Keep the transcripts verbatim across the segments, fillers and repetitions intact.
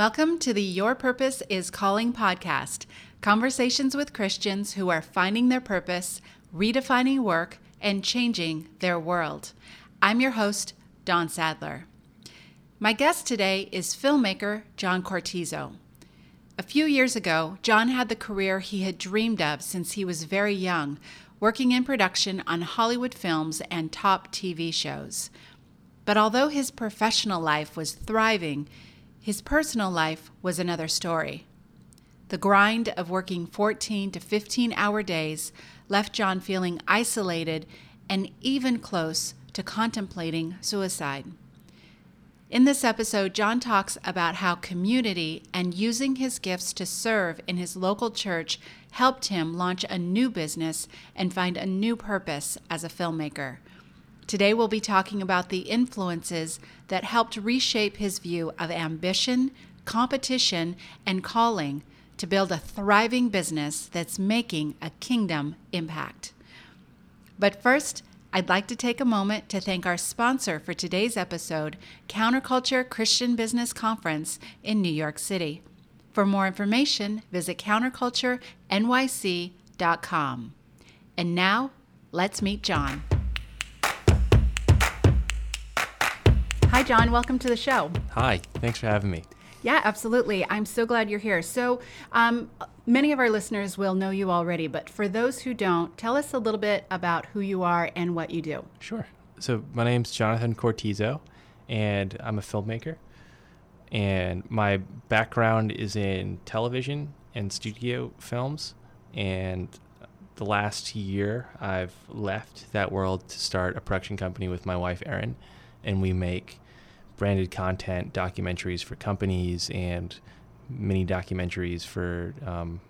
Welcome to the Your Purpose is Calling podcast, conversations with Christians who are finding their purpose, redefining work, and changing their world. I'm your host, Don Sadler. My guest today is filmmaker Jon Cortizo. A few years ago, Jon had the career he had dreamed of since he was very young, working in production on Hollywood films and top T V shows. But although his professional life was thriving, his personal life was another story. The grind of working fourteen to fifteen hour days left Jon feeling isolated and even close to contemplating suicide. In this episode, Jon talks about how community and using his gifts to serve in his local church helped him launch a new business and find a new purpose as a filmmaker. Today we'll be talking about the influences that helped reshape his view of ambition, competition, and calling to build a thriving business that's making a kingdom impact. But first, I'd like to take a moment to thank our sponsor for today's episode, Counterculture Christian Business Conference in New York City. For more information, visit counterculture N Y C dot com. And now, let's meet Jon. Hi, Jon. Welcome to the show. Hi. Thanks for having me. Yeah, absolutely. I'm so glad you're here. So um, many of our listeners will know you already, but for those who don't, tell us a little bit about who you are and what you do. Sure. So my name's Jonathan Cortizo, and I'm a filmmaker. And my background is in television and studio films. And the last year, I've left that world to start a production company with my wife, Erin. And we make branded content, documentaries for companies, and mini documentaries for um,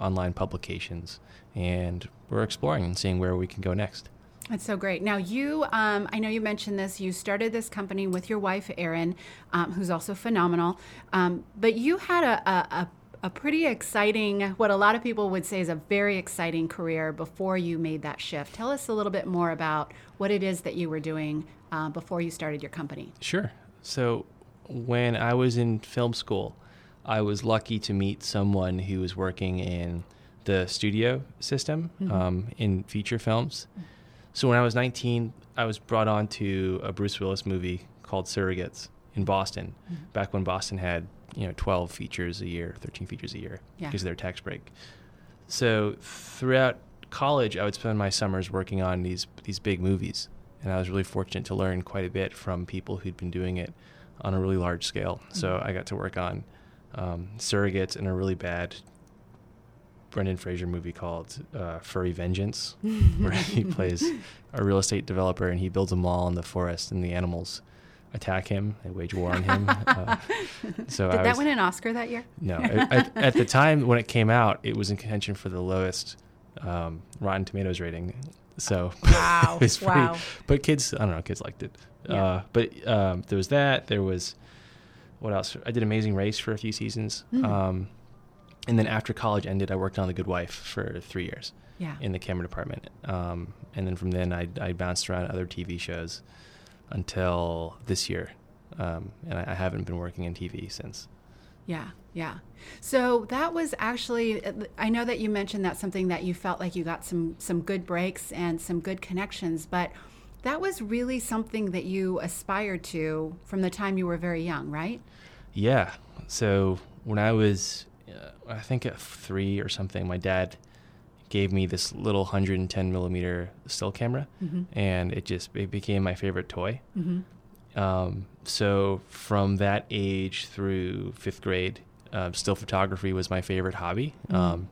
online publications. And we're exploring and seeing where we can go next. That's so great. Now, you, um, I know you mentioned this, you started this company with your wife, Erin, um, who's also phenomenal. Um, but you had a, a, a pretty exciting, what a lot of people would say is a very exciting career before you made that shift. Tell us a little bit more about what it is that you were doing Uh, before you started your company. Sure. So when I was in film school, I was lucky to meet someone who was working in the studio system, mm-hmm. um, in feature films. So when I was nineteen, I was brought on to a Bruce Willis movie called Surrogates in Boston, mm-hmm. back when Boston had, you know, twelve features a year, thirteen features a year, yeah. because of their tax break. So throughout college, I would spend my summers working on these these big movies. And I was really fortunate to learn quite a bit from people who'd been doing it on a really large scale. Mm-hmm. So I got to work on um, Surrogates and a really bad Brendan Fraser movie called uh, Furry Vengeance, where he plays a real estate developer and he builds a mall in the forest and the animals attack him. They wage war on him. Uh, so Did I that was, win an Oscar that year? No. at, at the time when it came out, it was in contention for the lowest um, Rotten Tomatoes rating. So wow, it was pretty, wow. But kids, I don't know, kids liked it. Yeah. Uh, but um, there was that. There was, what else? I did Amazing Race for a few seasons. Mm. Um, and then after college ended, I worked on The Good Wife for three years yeah. in the camera department. Um, and then from then, I, I bounced around other T V shows until this year. Um, and I, I haven't been working in T V since. Yeah, yeah. So that was actually, I know that you mentioned that's something that you felt like you got some some good breaks and some good connections, but that was really something that you aspired to from the time you were very young, right? Yeah. So when I was, uh, I think at three or something, my dad gave me this little one hundred ten millimeter still camera, mm-hmm. and it just it became my favorite toy. Mm-hmm. Um, so from that age through fifth grade, uh, still photography was my favorite hobby. Mm-hmm. Um,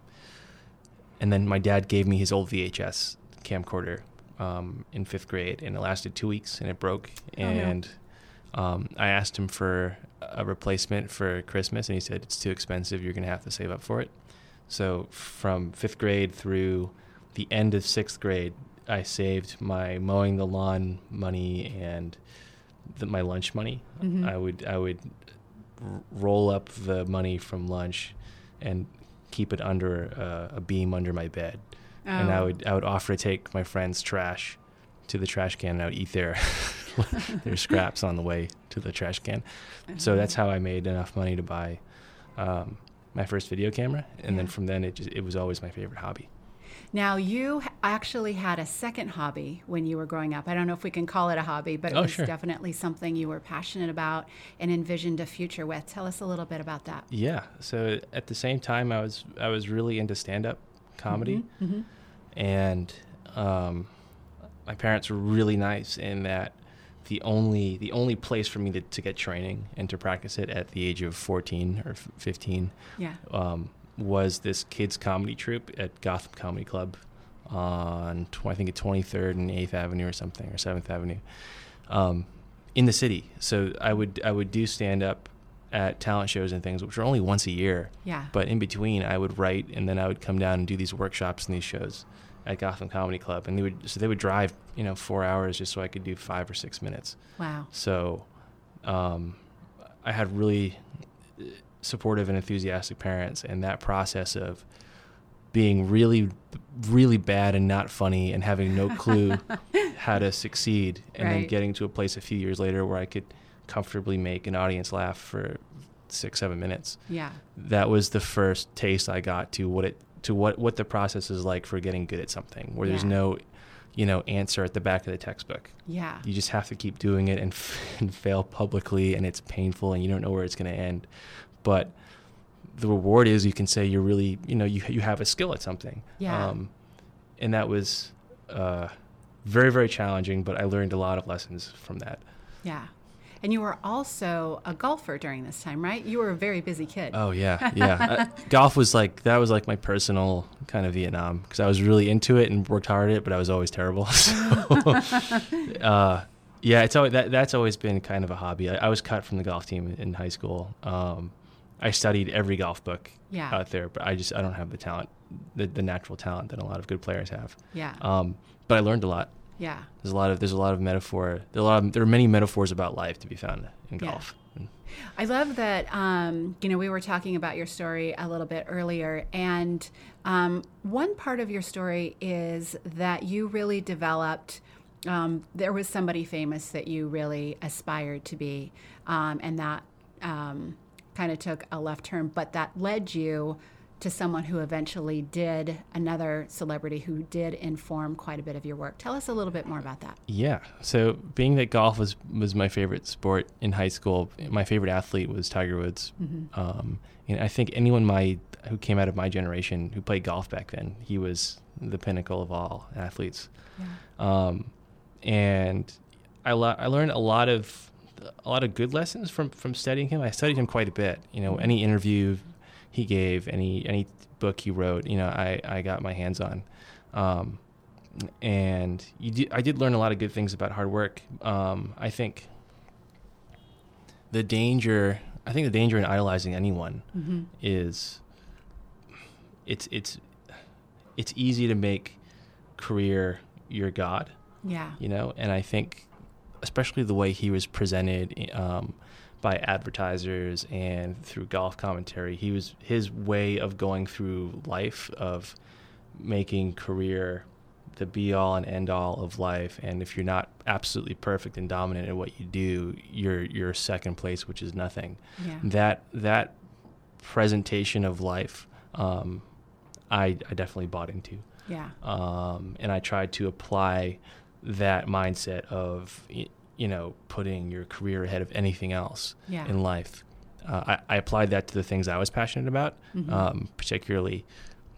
and then my dad gave me his old V H S camcorder, um, in fifth grade, and it lasted two weeks and it broke. Oh, and, no. um, I asked him for a replacement for Christmas and he said, it's too expensive. You're going to have to save up for it. So from fifth grade through the end of sixth grade, I saved my mowing the lawn money and The, my lunch money. Mm-hmm. I would I would r- roll up the money from lunch and keep it under uh, a beam under my bed, oh. and I would I would offer to take my friends' trash to the trash can and I would eat their their scraps on the way to the trash can. Mm-hmm. So that's how I made enough money to buy um, my first video camera. And yeah. then from then, it just, it was always my favorite hobby. Now, you actually had a second hobby when you were growing up. I don't know if we can call it a hobby, but it oh, was sure. definitely something you were passionate about and envisioned a future with. Tell us a little bit about that. Yeah. So at the same time, I was I was really into stand-up comedy. Mm-hmm. Mm-hmm. And um, my parents were really nice in that the only the only place for me to, to get training and to practice it at the age of fourteen or fifteen yeah. um, was this kids comedy troupe at Gotham Comedy Club on I think at twenty-third and eighth Avenue or something, or seventh Avenue, um, in the city. So I would I would do stand up at talent shows and things, which were only once a year. Yeah. But in between, I would write, and then I would come down and do these workshops and these shows at Gotham Comedy Club, and they would so they would drive you know four hours just so I could do five or six minutes. Wow. So, um, I had really supportive and enthusiastic parents, and that process of being really, really bad and not funny and having no clue how to succeed, and right. then getting to a place a few years later where I could comfortably make an audience laugh for six, seven minutes. Yeah. That was the first taste I got to what it, to what, what the process is like for getting good at something, where yeah. there's no, you know, answer at the back of the textbook. Yeah. You just have to keep doing it and, f- and fail publicly, and it's painful, and you don't know where it's going to end. But the reward is you can say you're really, you know, you you have a skill at something. Yeah. Um, and that was uh, very, very challenging, but I learned a lot of lessons from that. Yeah. And you were also a golfer during this time, right? You were a very busy kid. Oh, yeah, yeah. uh, golf was like, that was like my personal kind of Vietnam, because I was really into it and worked hard at it, but I was always terrible. So, uh, yeah, it's always, that, that's always been kind of a hobby. I, I was cut from the golf team in, in high school. Um I studied every golf book yeah. out there, but I just, I don't have the talent, the, the natural talent that a lot of good players have. Yeah. Um, but I learned a lot. Yeah. There's a lot of, there's a lot of metaphor. There are, a lot of, there are many metaphors about life to be found in golf. Yeah. I love that, um, you know, we were talking about your story a little bit earlier, and um, one part of your story is that you really developed um, there was somebody famous that you really aspired to be, um, and that, um, kind of took a left turn, but that led you to someone who eventually did, another celebrity who did inform quite a bit of your work. Tell us a little bit more about that. Yeah. So being that golf was, was my favorite sport in high school, my favorite athlete was Tiger Woods. Mm-hmm. Um, and I think anyone my who came out of my generation who played golf back then, he was the pinnacle of all athletes. Yeah. Um, and I, lo- I learned a lot of a lot of good lessons from, from studying him. I studied him quite a bit. You know, any interview he gave, any any book he wrote, you know, I, I got my hands on. Um, and you did, I did learn a lot of good things about hard work. Um, I think the danger, I think the danger in idolizing anyone mm-hmm. is it's it's it's easy to make career your God. Yeah. You know, and I think especially the way he was presented um, by advertisers and through golf commentary, he was his way of going through life, of making career the be-all and end-all of life. And if you're not absolutely perfect and dominant at what you do, you're you're second place, which is nothing. Yeah. That that presentation of life, um, I, I definitely bought into. Yeah. Um, and I tried to apply that mindset of, you know, putting your career ahead of anything else yeah. in life. Uh, I, I applied that to the things I was passionate about, mm-hmm. um, particularly,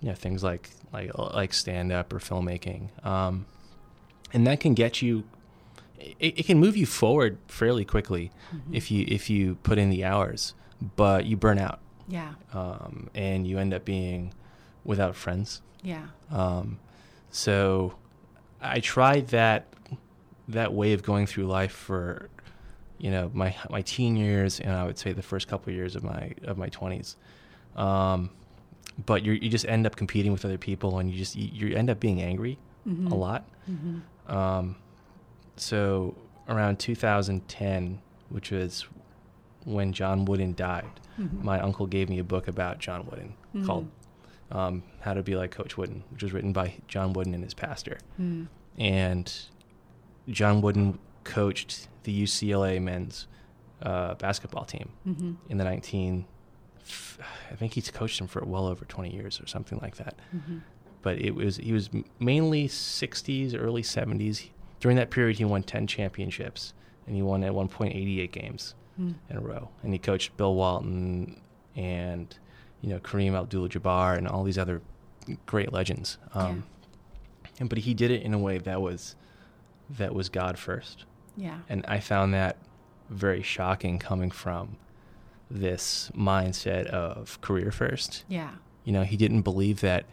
you know, things like like like stand-up or filmmaking. Um, and that can get you, it, it can move you forward fairly quickly mm-hmm. if you if you put in the hours, but you burn out. Yeah. Um, and you end up being without friends. Yeah. Um, so I tried that that way of going through life for, you know, my my teen years, and I would say the first couple of years of my of my twenties. Um, but you you just end up competing with other people, and you just you, you end up being angry mm-hmm. a lot. Mm-hmm. Um, so around two thousand ten, which was when John Wooden died, mm-hmm. my uncle gave me a book about John Wooden mm-hmm. called Um, How to Be Like Coach Wooden, which was written by John Wooden and his pastor. Mm. And John Wooden coached the U C L A men's uh, basketball team mm-hmm. in the nineteen. I think he's coached them for well over twenty years or something like that. Mm-hmm. But it was he was mainly sixties, early seventies. During that period, he won ten championships, and he won at one point eighty-eight games mm. in a row. And he coached Bill Walton and you know Kareem Abdul-Jabbar and all these other great legends. Um, yeah. And but he did it in a way that was that was God first. Yeah. And I found that very shocking coming from this mindset of career first. Yeah. You know, he didn't believe that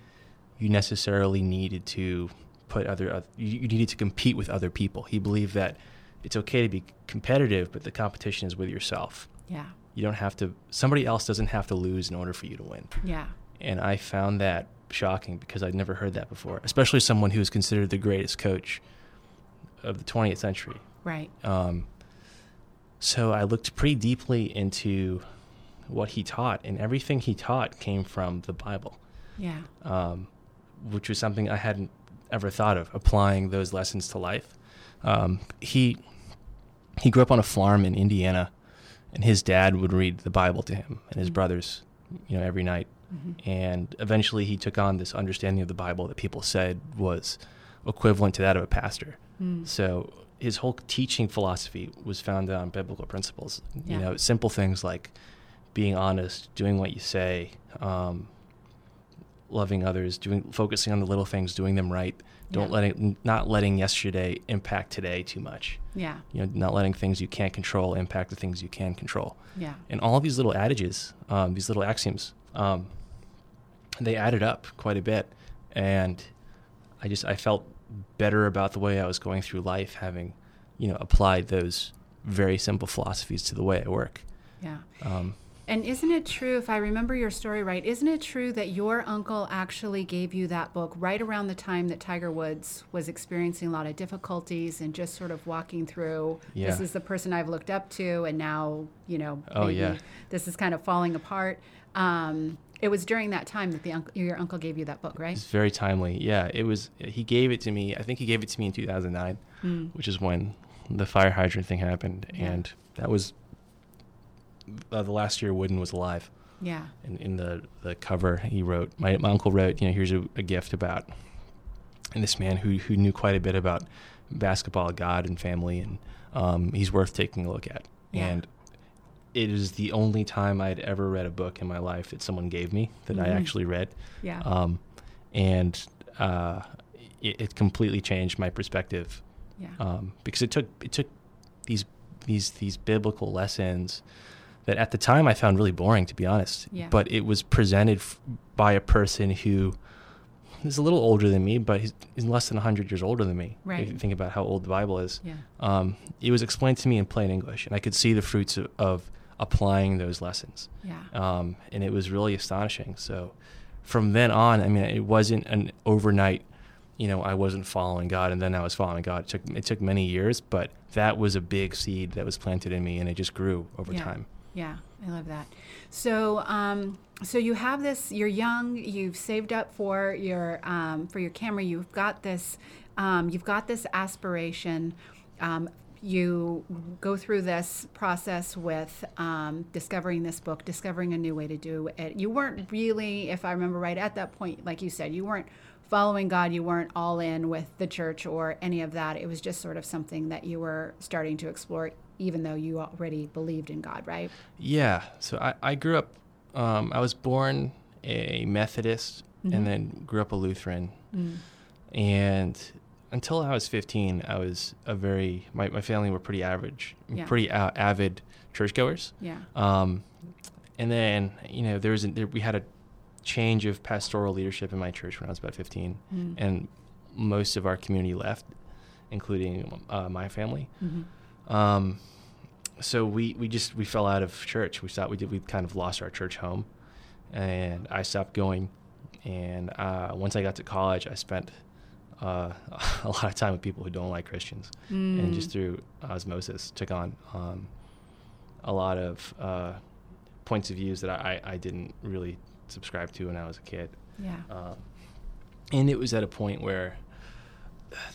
you necessarily needed to put other, uh, you, you needed to compete with other people. He believed that it's okay to be competitive, but the competition is with yourself. Yeah. You don't have to, somebody else doesn't have to lose in order for you to win. Yeah. And I found that shocking because I'd never heard that before, especially someone who is considered the greatest coach of the twentieth century. Right. Um, so I looked pretty deeply into what he taught, and everything he taught came from the Bible. Yeah. Um, which was something I hadn't ever thought of, applying those lessons to life. Um, he he grew up on a farm in Indiana, and his dad would read the Bible to him and his mm-hmm. brothers, you know, every night. Mm-hmm. And eventually he took on this understanding of the Bible that people said was equivalent to that of a pastor. Mm. So his whole teaching philosophy was founded on biblical principles. Yeah. You know, simple things like being honest, doing what you say, um, loving others, doing, focusing on the little things, doing them right. Don't yeah. let it, not letting yesterday impact today too much. Yeah. You know, not letting things you can't control impact the things you can control. Yeah. And all these little adages, um, these little axioms, um, they added up quite a bit. And I just, I felt better about the way I was going through life, having, you know, applied those very simple philosophies to the way I work. Yeah. Um, And isn't it true, if I remember your story right, isn't it true that your uncle actually gave you that book right around the time that Tiger Woods was experiencing a lot of difficulties and just sort of walking through, yeah. this is the person I've looked up to, and now, you know, oh, maybe yeah. this is kind of falling apart. Um, it was during that time that the un- your uncle gave you that book, right? It's very timely. Yeah, it was. He gave it to me. I think he gave it to me in two thousand nine, mm. which is when the fire hydrant thing happened. Yeah. And that was... Uh, the last year Wooden was alive. Yeah. And in the, the cover he wrote, my, my uncle wrote, you know, here's a, a gift about, and this man who, who knew quite a bit about basketball, God, and family, and um, he's worth taking a look at. Yeah. And it is the only time I'd ever read a book in my life that someone gave me that mm-hmm. I actually read. Yeah. Um, and uh, it, it completely changed my perspective. Yeah. Um, because it took it took these these these biblical lessons that at the time I found really boring, to be honest. Yeah. But it was presented f- by a person who is a little older than me, but he's, he's less than one hundred years older than me. Right. If you think about how old the Bible is. Yeah. Um, it was explained to me in plain English, and I could see the fruits of, of applying those lessons. Yeah. Um, and it was really astonishing. So from then on, I mean, it wasn't an overnight, you know, I wasn't following God and then I was following God. It took, it took many years, but that was a big seed that was planted in me, and it just grew over yeah. time. Yeah, I love that. So, um, so you have this. You're young. You've saved up for your um, for your camera. You've got this. Um, you've got this aspiration. Um, you go through this process with um, discovering this book, discovering a new way to do it. You weren't really, if I remember right, at that point, like you said, you weren't following God. You weren't all in with the church or any of that. It was just sort of something that you were starting to explore, even though you already believed in God, right? Yeah. So I, I grew up, um, I was born a Methodist, mm-hmm. and then grew up a Lutheran. Mm. And until I was fifteen, I was a very, my, my family were pretty average, yeah. pretty uh, avid churchgoers. Yeah. Um, and then, you know, there was a, there, we had a change of pastoral leadership in my church when I was about fifteen. Mm. And most of our community left, including uh, my family. Mm-hmm. Um, so we, we just, we fell out of church. We thought we did, we kind of lost our church home, and I stopped going. And, uh, once I got to college, I spent, uh, a lot of time with people who don't like Christians, mm. and just through osmosis took on, um, a lot of, uh, points of views that I, I didn't really subscribe to when I was a kid. Yeah. Um, and it was at a point where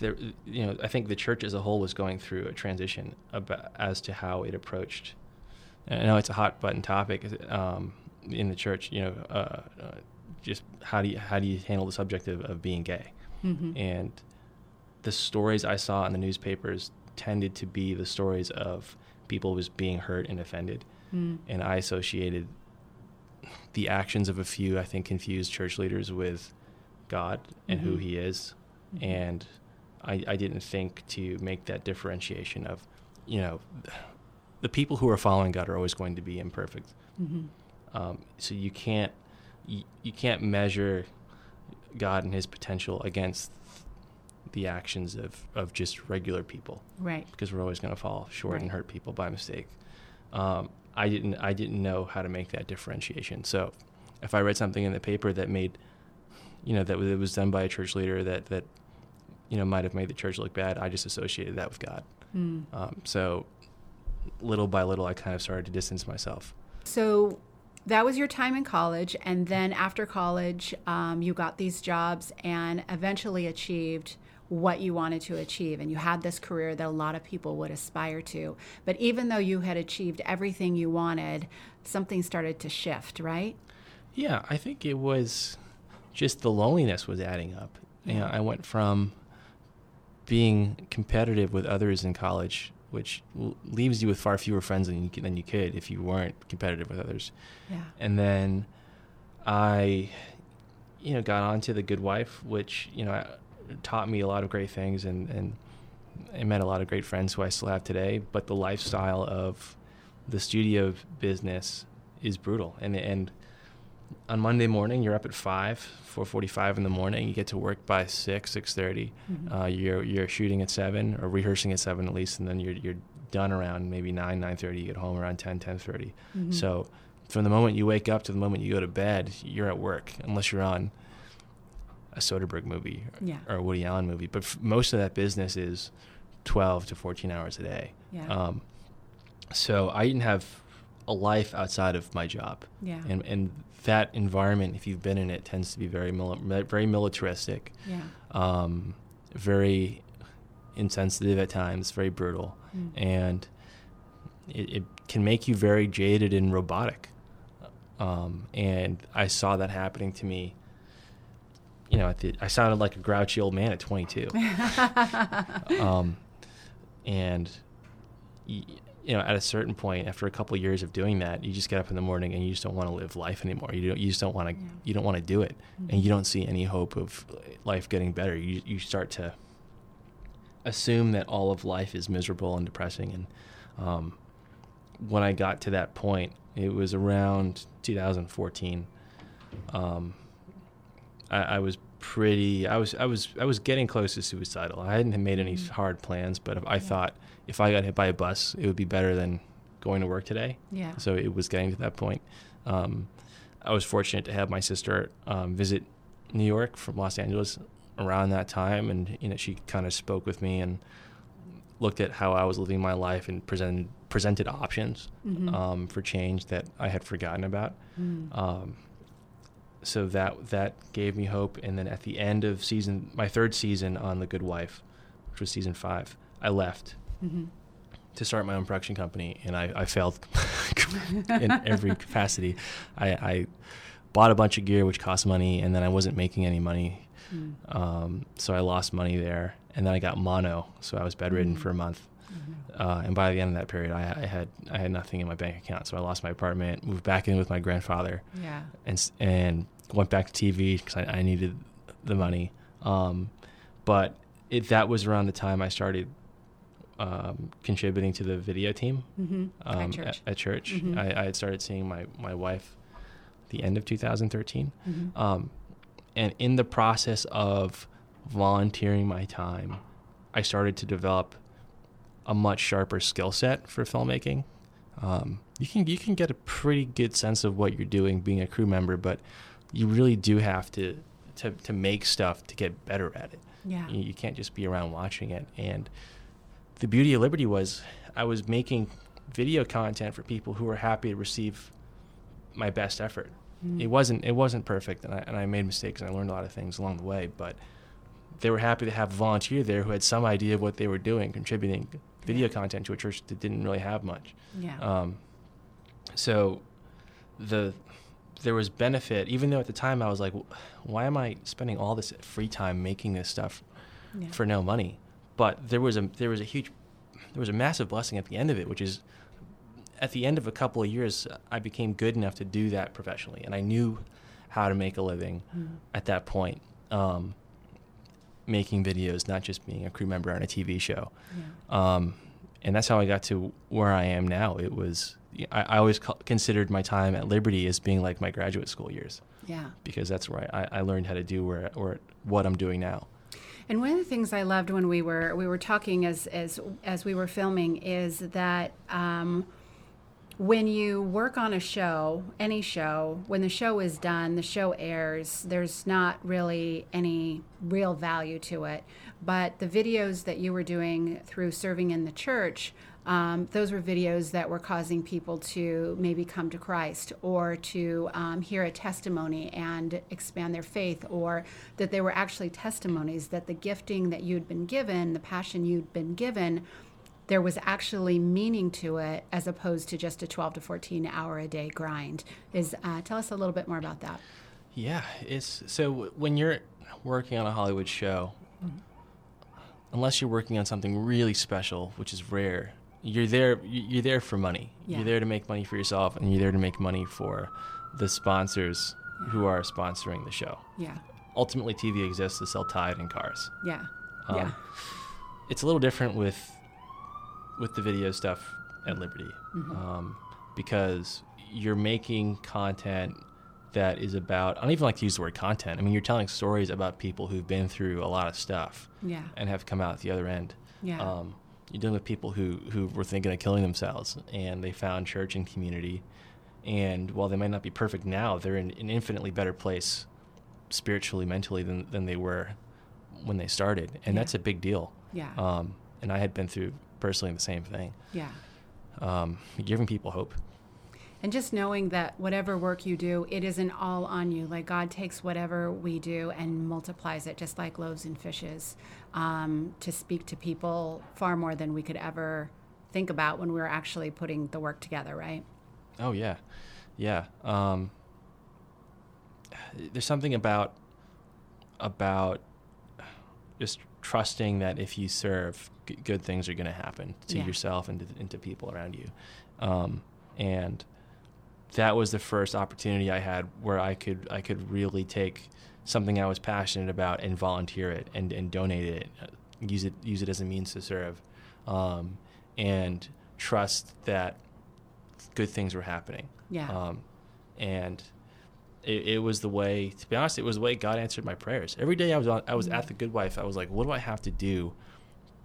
there, you know, I think the church as a whole was going through a transition about, as to how it approached. And I know it's a hot button topic um, in the church. You know, uh, uh, just how do you how do you handle the subject of, of being gay? Mm-hmm. And the stories I saw in the newspapers tended to be the stories of people was being hurt and offended. Mm. And I associated the actions of a few, I think, confused church leaders with God and mm-hmm. who he is. Mm-hmm. And I, I didn't think to make that differentiation of, you know, the people who are following God are always going to be imperfect. Mm-hmm. Um, so you can't, you, you can't measure God and his potential against the actions of, of just regular people. Right. Because we're always going to fall short right. and hurt people by mistake. Um, I didn't I didn't know how to make that differentiation. So if I read something in the paper that made, you know, that was, it was done by a church leader that, that, you know, might have made the church look bad, I just associated that with God. Mm. Um, so little by little, I kind of started to distance myself. So that was your time in college. And then after college, um, you got these jobs and eventually achieved what you wanted to achieve, and you had this career that a lot of people would aspire to. But even though you had achieved everything you wanted, something started to shift, right? Yeah, I think it was just the loneliness was adding up. You know, I went from being competitive with others in college, which leaves you with far fewer friends than you, than you could if you weren't competitive with others. Yeah. And then I, you know, got onto The Good Wife, which, you know, I, taught me a lot of great things, and, and I met a lot of great friends who I still have today. But the lifestyle of the studio business is brutal. And and on Monday morning, you're up at five, four forty-five in the morning. You get to work by six, six thirty. Mm-hmm. Uh, you're you're shooting at seven, or rehearsing at seven at least, and then you're you're done around maybe nine, nine thirty. You get home around ten, ten thirty. Mm-hmm. So from the moment you wake up to the moment you go to bed, you're at work, unless you're on a Soderbergh movie or, yeah. or a Woody Allen movie. But f- most of that business is twelve to fourteen hours a day. Yeah. Um, so I didn't have a life outside of my job. Yeah. And and that environment, if you've been in it, tends to be very mil- very militaristic, yeah. um, very insensitive at times, very brutal. Mm. And it, it can make you very jaded and robotic. Um, and I saw that happening to me. You know, I sounded like a grouchy old man at twenty-two. um, and, you know, at a certain point, after a couple of years of doing that, you just get up in the morning and you just don't want to live life anymore. You don't, you just don't want to, yeah. you don't want to do it. Mm-hmm. And you don't see any hope of life getting better. You you start to assume that all of life is miserable and depressing. And um, when I got to that point, it was around two thousand fourteen, um, I was pretty, I was I was, I was getting close to suicidal. I hadn't made any mm-hmm. hard plans, but I yeah. thought if I got hit by a bus, it would be better than going to work today. Yeah. So it was getting to that point. Um, I was fortunate to have my sister um, visit New York from Los Angeles around that time. And, you know, she kind of spoke with me and looked at how I was living my life and presented, presented options mm-hmm. um, for change that I had forgotten about. Mm. Um So that that gave me hope. And then at the end of season, my third season on The Good Wife, which was season five, I left mm-hmm. to start my own production company, and I, I failed in every capacity. I, I bought a bunch of gear, which cost money, and then I wasn't making any money. Mm. Um, so I lost money there. And then I got mono, so I was bedridden mm-hmm. for a month. Mm-hmm. Uh, and by the end of that period, I, I had I had nothing in my bank account, so I lost my apartment, moved back in with my grandfather, yeah, and and went back to T V because I, I needed the money. Um, but it, that was around the time I started um, contributing to the video team mm-hmm. um, at church. At, at church. Mm-hmm. I, I had started seeing my, my wife at the end of two thousand thirteen, mm-hmm. um, and in the process of volunteering my time, I started to develop a much sharper skill set for filmmaking. Um, you can you can get a pretty good sense of what you're doing being a crew member, but you really do have to to, to make stuff to get better at it. Yeah, you, you can't just be around watching it. And the beauty of Liberty was I was making video content for people who were happy to receive my best effort. Mm. It wasn't it wasn't perfect, and I and I made mistakes, and I learned a lot of things along the way, but they were happy to have a volunteer there who had some idea of what they were doing, contributing video yeah. content to a church that didn't really have much. Yeah. Um, so the there was benefit, even though at the time I was like, why am I spending all this free time making this stuff yeah. for no money? But there was a there was a huge, there was a massive blessing at the end of it, which is at the end of a couple of years, I became good enough to do that professionally. And I knew how to make a living mm-hmm. at that point, um, making videos, not just being a crew member on a T V show. Yeah. Um, and that's how I got to where I am now. It was, I, I always co- considered my time at Liberty as being like my graduate school years. Yeah. Because that's where I, I learned how to do where, or what I'm doing now. And one of the things I loved when we were we were talking as as as we were filming is that um, when you work on a show, any show, when the show is done, the show airs, there's not really any real value to it. But the videos that you were doing through serving in the church, um, those were videos that were causing people to maybe come to Christ or to um, hear a testimony and expand their faith, or that they were actually testimonies that the gifting that you'd been given, the passion you'd been given, there was actually meaning to it, as opposed to just a twelve to fourteen hour a day grind. Is uh, tell us a little bit more about that. Yeah, it's so when you're working on a Hollywood show, mm-hmm. unless you're working on something really special, which is rare, you're there. You're there for money. Yeah. You're there to make money for yourself, and you're there to make money for the sponsors yeah. who are sponsoring the show. Yeah. Ultimately, T V exists to sell Tide and cars. Yeah. Um, yeah. It's a little different with with the video stuff at Liberty, mm-hmm. um, because you're making content that is about, I don't even like to use the word content. I mean, you're telling stories about people who've been through a lot of stuff yeah. and have come out the other end. Yeah. Um, you're dealing with people who, who were thinking of killing themselves, and they found church and community. And while they might not be perfect now, they're in an infinitely better place spiritually, mentally than, than they were when they started. And yeah. that's a big deal. Yeah. Um, and I had been through personally the same thing. Yeah. Um, giving people hope. And just knowing that whatever work you do, it isn't all on you. Like, God takes whatever we do and multiplies it, just like loaves and fishes, um, to speak to people far more than we could ever think about when we were actually putting the work together, right? Oh, yeah. Yeah. Um, there's something about about just trusting that if you serve, g- good things are going to happen to yeah. yourself and to, and to people around you. Um, and that was the first opportunity I had where I could I could really take something I was passionate about and volunteer it and, and donate it, use it use it as a means to serve, um, and trust that good things were happening. Yeah. Um, and it, it was the way, to be honest, it was the way God answered my prayers. Every day I was on, I was at the Good Wife, I was like, what do I have to do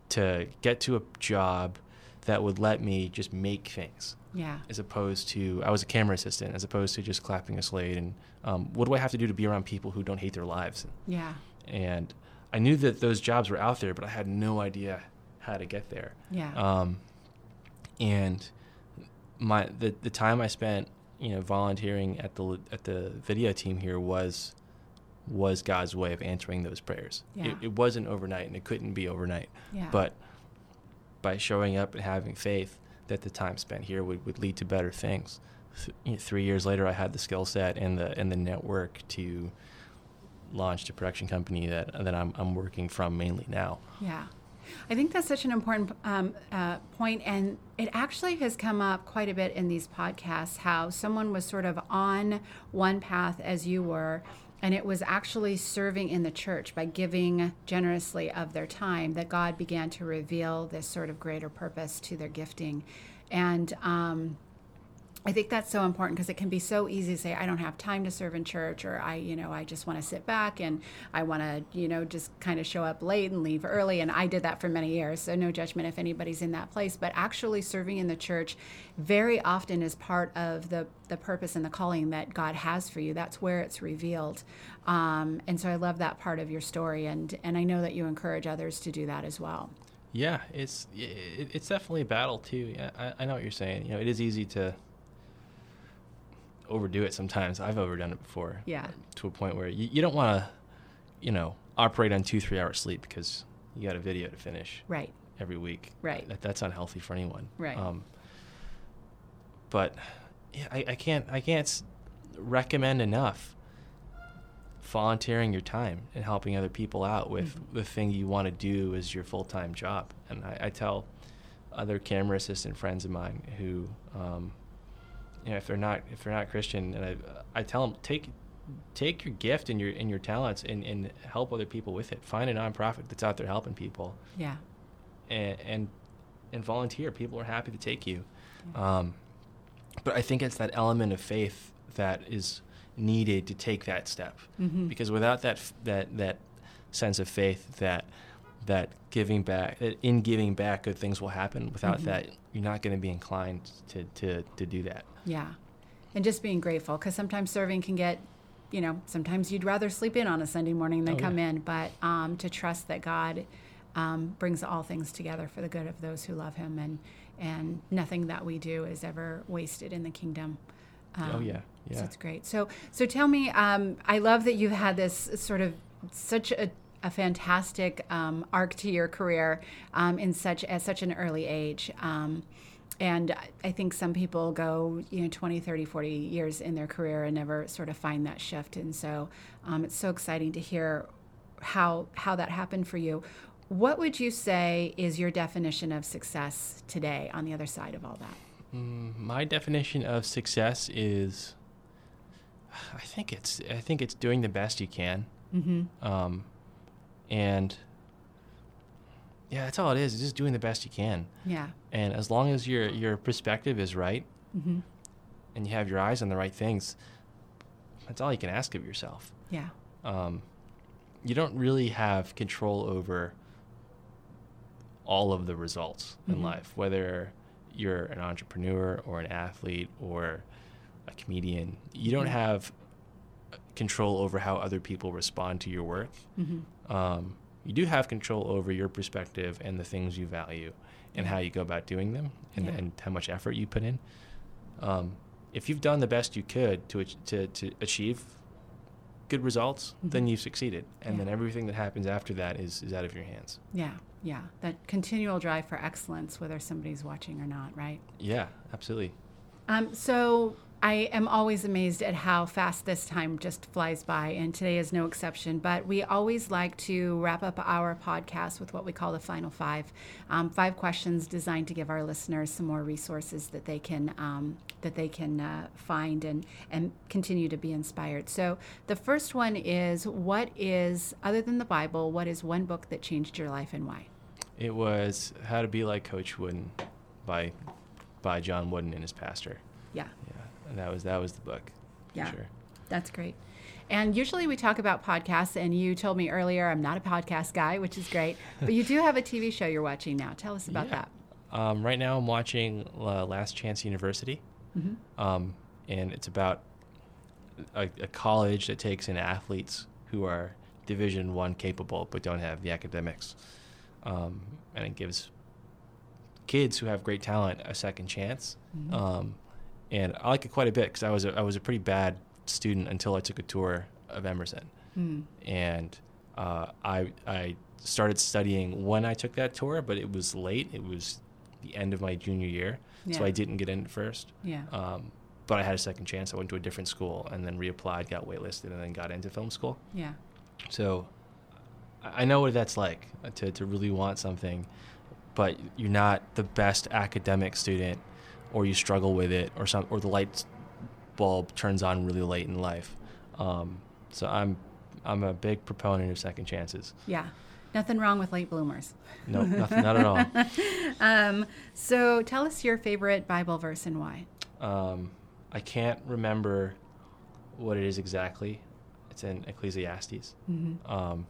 to get to a job that would let me just make things? Yeah. As opposed to, I was a camera assistant, as opposed to just clapping a slate. And um, what do I have to do to be around people who don't hate their lives? Yeah. And I knew that those jobs were out there, but I had no idea how to get there. Yeah. Um, and my the the time I spent, you know, volunteering at the at the video team here was was God's way of answering those prayers. Yeah. It, it wasn't overnight, and it couldn't be overnight. Yeah. But by showing up and having faith that the time spent here would, would lead to better things. Th- you know, three years later, I had the skill set and the and the network to launch a production company that that I'm I'm working from mainly now. Yeah, I think that's such an important um, uh, point, and it actually has come up quite a bit in these podcasts. How someone was sort of on one path as you were, and it was actually serving in the church by giving generously of their time that God began to reveal this sort of greater purpose to their gifting. And um, I think that's so important, because it can be so easy to say, I don't have time to serve in church, or I, you know, I just want to sit back and I want to, you know, just kind of show up late and leave early. And I did that for many years. So no judgment if anybody's in that place, but actually serving in the church very often is part of the the purpose and the calling that God has for you. That's where it's revealed. Um, and so I love that part of your story. And, and I know that you encourage others to do that as well. Yeah, it's, it, it's definitely a battle too. Yeah, I, I know what you're saying. You know, it is easy to overdo it sometimes. I've overdone it before. Yeah. To a point where you, you don't want to, you know, operate on two, three hours sleep because you got a video to finish. Right. Every week. Right. That, that's unhealthy for anyone. Right. Um, but yeah, I, I can't I can't recommend enough volunteering your time and helping other people out with mm-hmm. the thing you want to do as your full-time job. And I, I tell other camera assistant friends of mine who, um, you know, if they're not if they're not Christian, and I I tell them take take your gift and your and your talents and, and help other people with it. Find a nonprofit that's out there helping people. Yeah. And and, and volunteer. People are happy to take you. Yeah. Um, but I think it's that element of faith that is needed to take that step, mm-hmm. because without that that that sense of faith that that giving back, that in giving back good things will happen, without mm-hmm. that you're not going to be inclined to, to to do that. Yeah. And just being grateful, because sometimes serving can get, you know, sometimes you'd rather sleep in on a Sunday morning than oh, come yeah. in, but um, to trust that God um, brings all things together for the good of those who love him, and and nothing that we do is ever wasted in the kingdom. Um, oh yeah, yeah. So it's great. So so tell me, um, I love that you've had this sort of such a, a fantastic um, arc to your career um, in such at such an early age. Um, and I think some people go, you know, twenty, thirty, forty years in their career and never sort of find that shift. And so um, it's so exciting to hear how how that happened for you. What would you say is your definition of success today on the other side of all that? My definition of success is, I think it's, I think it's doing the best you can, mm-hmm. um, and yeah, that's all it is. It's just doing the best you can. Yeah. And as long as your your perspective is right, mm-hmm. and you have your eyes on the right things, that's all you can ask of yourself. Yeah. Um, you don't really have control over all of the results mm-hmm. in life, whether you're an entrepreneur or an athlete or a comedian. You don't have control over how other people respond to your work. Mm-hmm. Um, you do have control over your perspective and the things you value and how you go about doing them and, yeah. and how much effort you put in. Um, if you've done the best you could to to, to achieve good results, mm-hmm. then you've succeeded. And yeah. then everything that happens after that is, is out of your hands. Yeah. Yeah, that continual drive for excellence, whether somebody's watching or not, right? Yeah, absolutely. Um, so I am always amazed at how fast this time just flies by, and today is no exception. But we always like to wrap up our podcast with what we call the Final Five. Um, five questions designed to give our listeners some more resources that they can um, that they can uh, find and, and continue to be inspired. So the first one is, what is, other than the Bible, what is one book that changed your life and why? It was How to Be Like Coach Wooden by by John Wooden and his pastor. Yeah. Yeah. And that was that was the book. For yeah, sure. That's great. And usually we talk about podcasts, and you told me earlier I'm not a podcast guy, which is great. But you do have a T V show you're watching now. Tell us about yeah. that. Um, right now I'm watching uh, Last Chance University, mm-hmm. um, and it's about a, a college that takes in athletes who are Division One capable but don't have the academics, um, and it gives kids who have great talent a second chance. Mm-hmm. Um, And I like it quite a bit because I was a, I was a pretty bad student until I took a tour of Emerson, mm. and uh, I I started studying when I took that tour, but it was late. It was the end of my junior year, yeah. so I didn't get in at first. Yeah. Um, but I had a second chance. I went to a different school and then reapplied, got waitlisted, and then got into film school. Yeah. So I know what that's like to to really want something, but you're not the best academic student, or you struggle with it, or some, or the light bulb turns on really late in life. Um, so I'm I'm a big proponent of second chances. Yeah, nothing wrong with late bloomers. No, nothing, not at all. Um, so tell us your favorite Bible verse and why. Um, I can't remember what it is exactly. It's in Ecclesiastes. Mm-hmm. Um,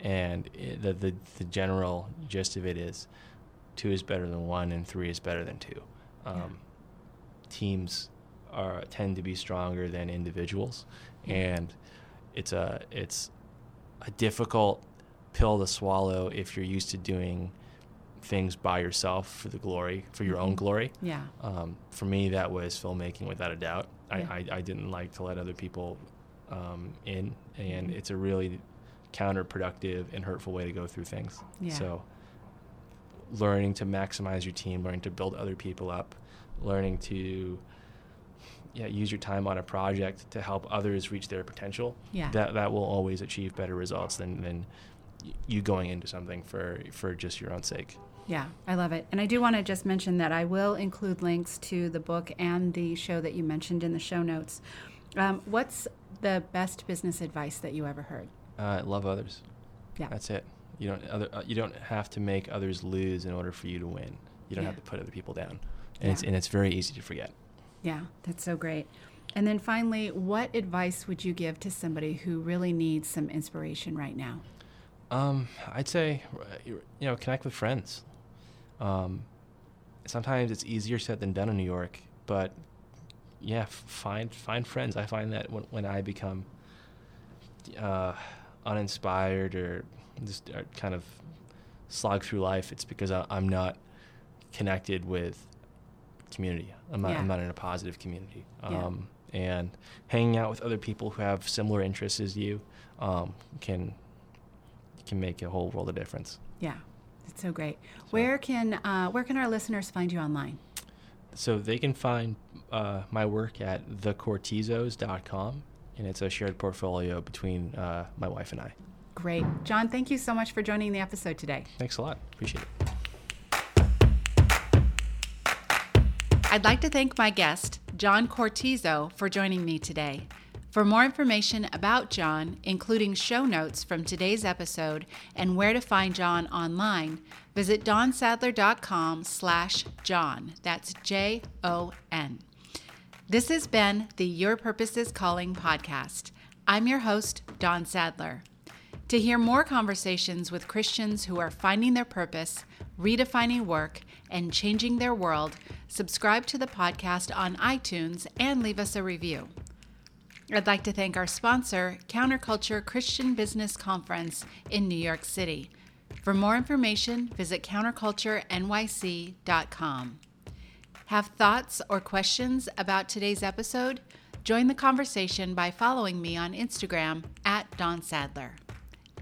and it, the, the, the general gist of it is two is better than one and three is better than two. Um, yeah. Teams are tend to be stronger than individuals, yeah. and it's a it's a difficult pill to swallow if you're used to doing things by yourself for the glory for your mm-hmm. own glory. Yeah. Um, for me, that was filmmaking without a doubt. I, yeah. I, I didn't like to let other people um, in, and mm-hmm. it's a really counterproductive and hurtful way to go through things. Yeah. So learning to maximize your team, learning to build other people up, learning to yeah, use your time on a project to help others reach their potential, yeah. that that will always achieve better results than, than you going into something for, for just your own sake. Yeah, I love it. And I do want to just mention that I will include links to the book and the show that you mentioned in the show notes. Um, what's the best business advice that you ever heard? Uh, love others. Yeah. That's it. You don't other, you don't have to make others lose in order for you to win. You don't yeah. have to put other people down. And, yeah. it's, and it's very easy to forget. Yeah, that's so great. And then finally, what advice would you give to somebody who really needs some inspiration right now? Um, I'd say, you know, connect with friends. Um, sometimes it's easier said than done in New York, but yeah, f- find find friends. I find that when, when I become uh, uninspired or just or kind of slog through life, it's because I, I'm not connected with community. I'm not, yeah. I'm not in a positive community. Um, yeah. And hanging out with other people who have similar interests as you um, can can make a whole world of difference. Yeah, that's so great. So, where can uh, where can our listeners find you online? So they can find uh, my work at the cortizos dot com, and it's a shared portfolio between uh, my wife and I. Great. John, thank you so much for joining the episode today. Thanks a lot. Appreciate it. I'd like to thank my guest, Jon Cortizo, for joining me today. For more information about Jon, including show notes from today's episode and where to find Jon online, visit don sadler dot com slash Jon. That's J O N. This has been the Your Purpose is Calling podcast. I'm your host, Don Sadler. To hear more conversations with Christians who are finding their purpose, redefining work, and changing their world, subscribe to the podcast on iTunes and leave us a review. I'd like to thank our sponsor, Counterculture Christian Business Conference in New York City. For more information, visit counterculture N Y C dot com. Have thoughts or questions about today's episode? Join the conversation by following me on Instagram at Don Sadler.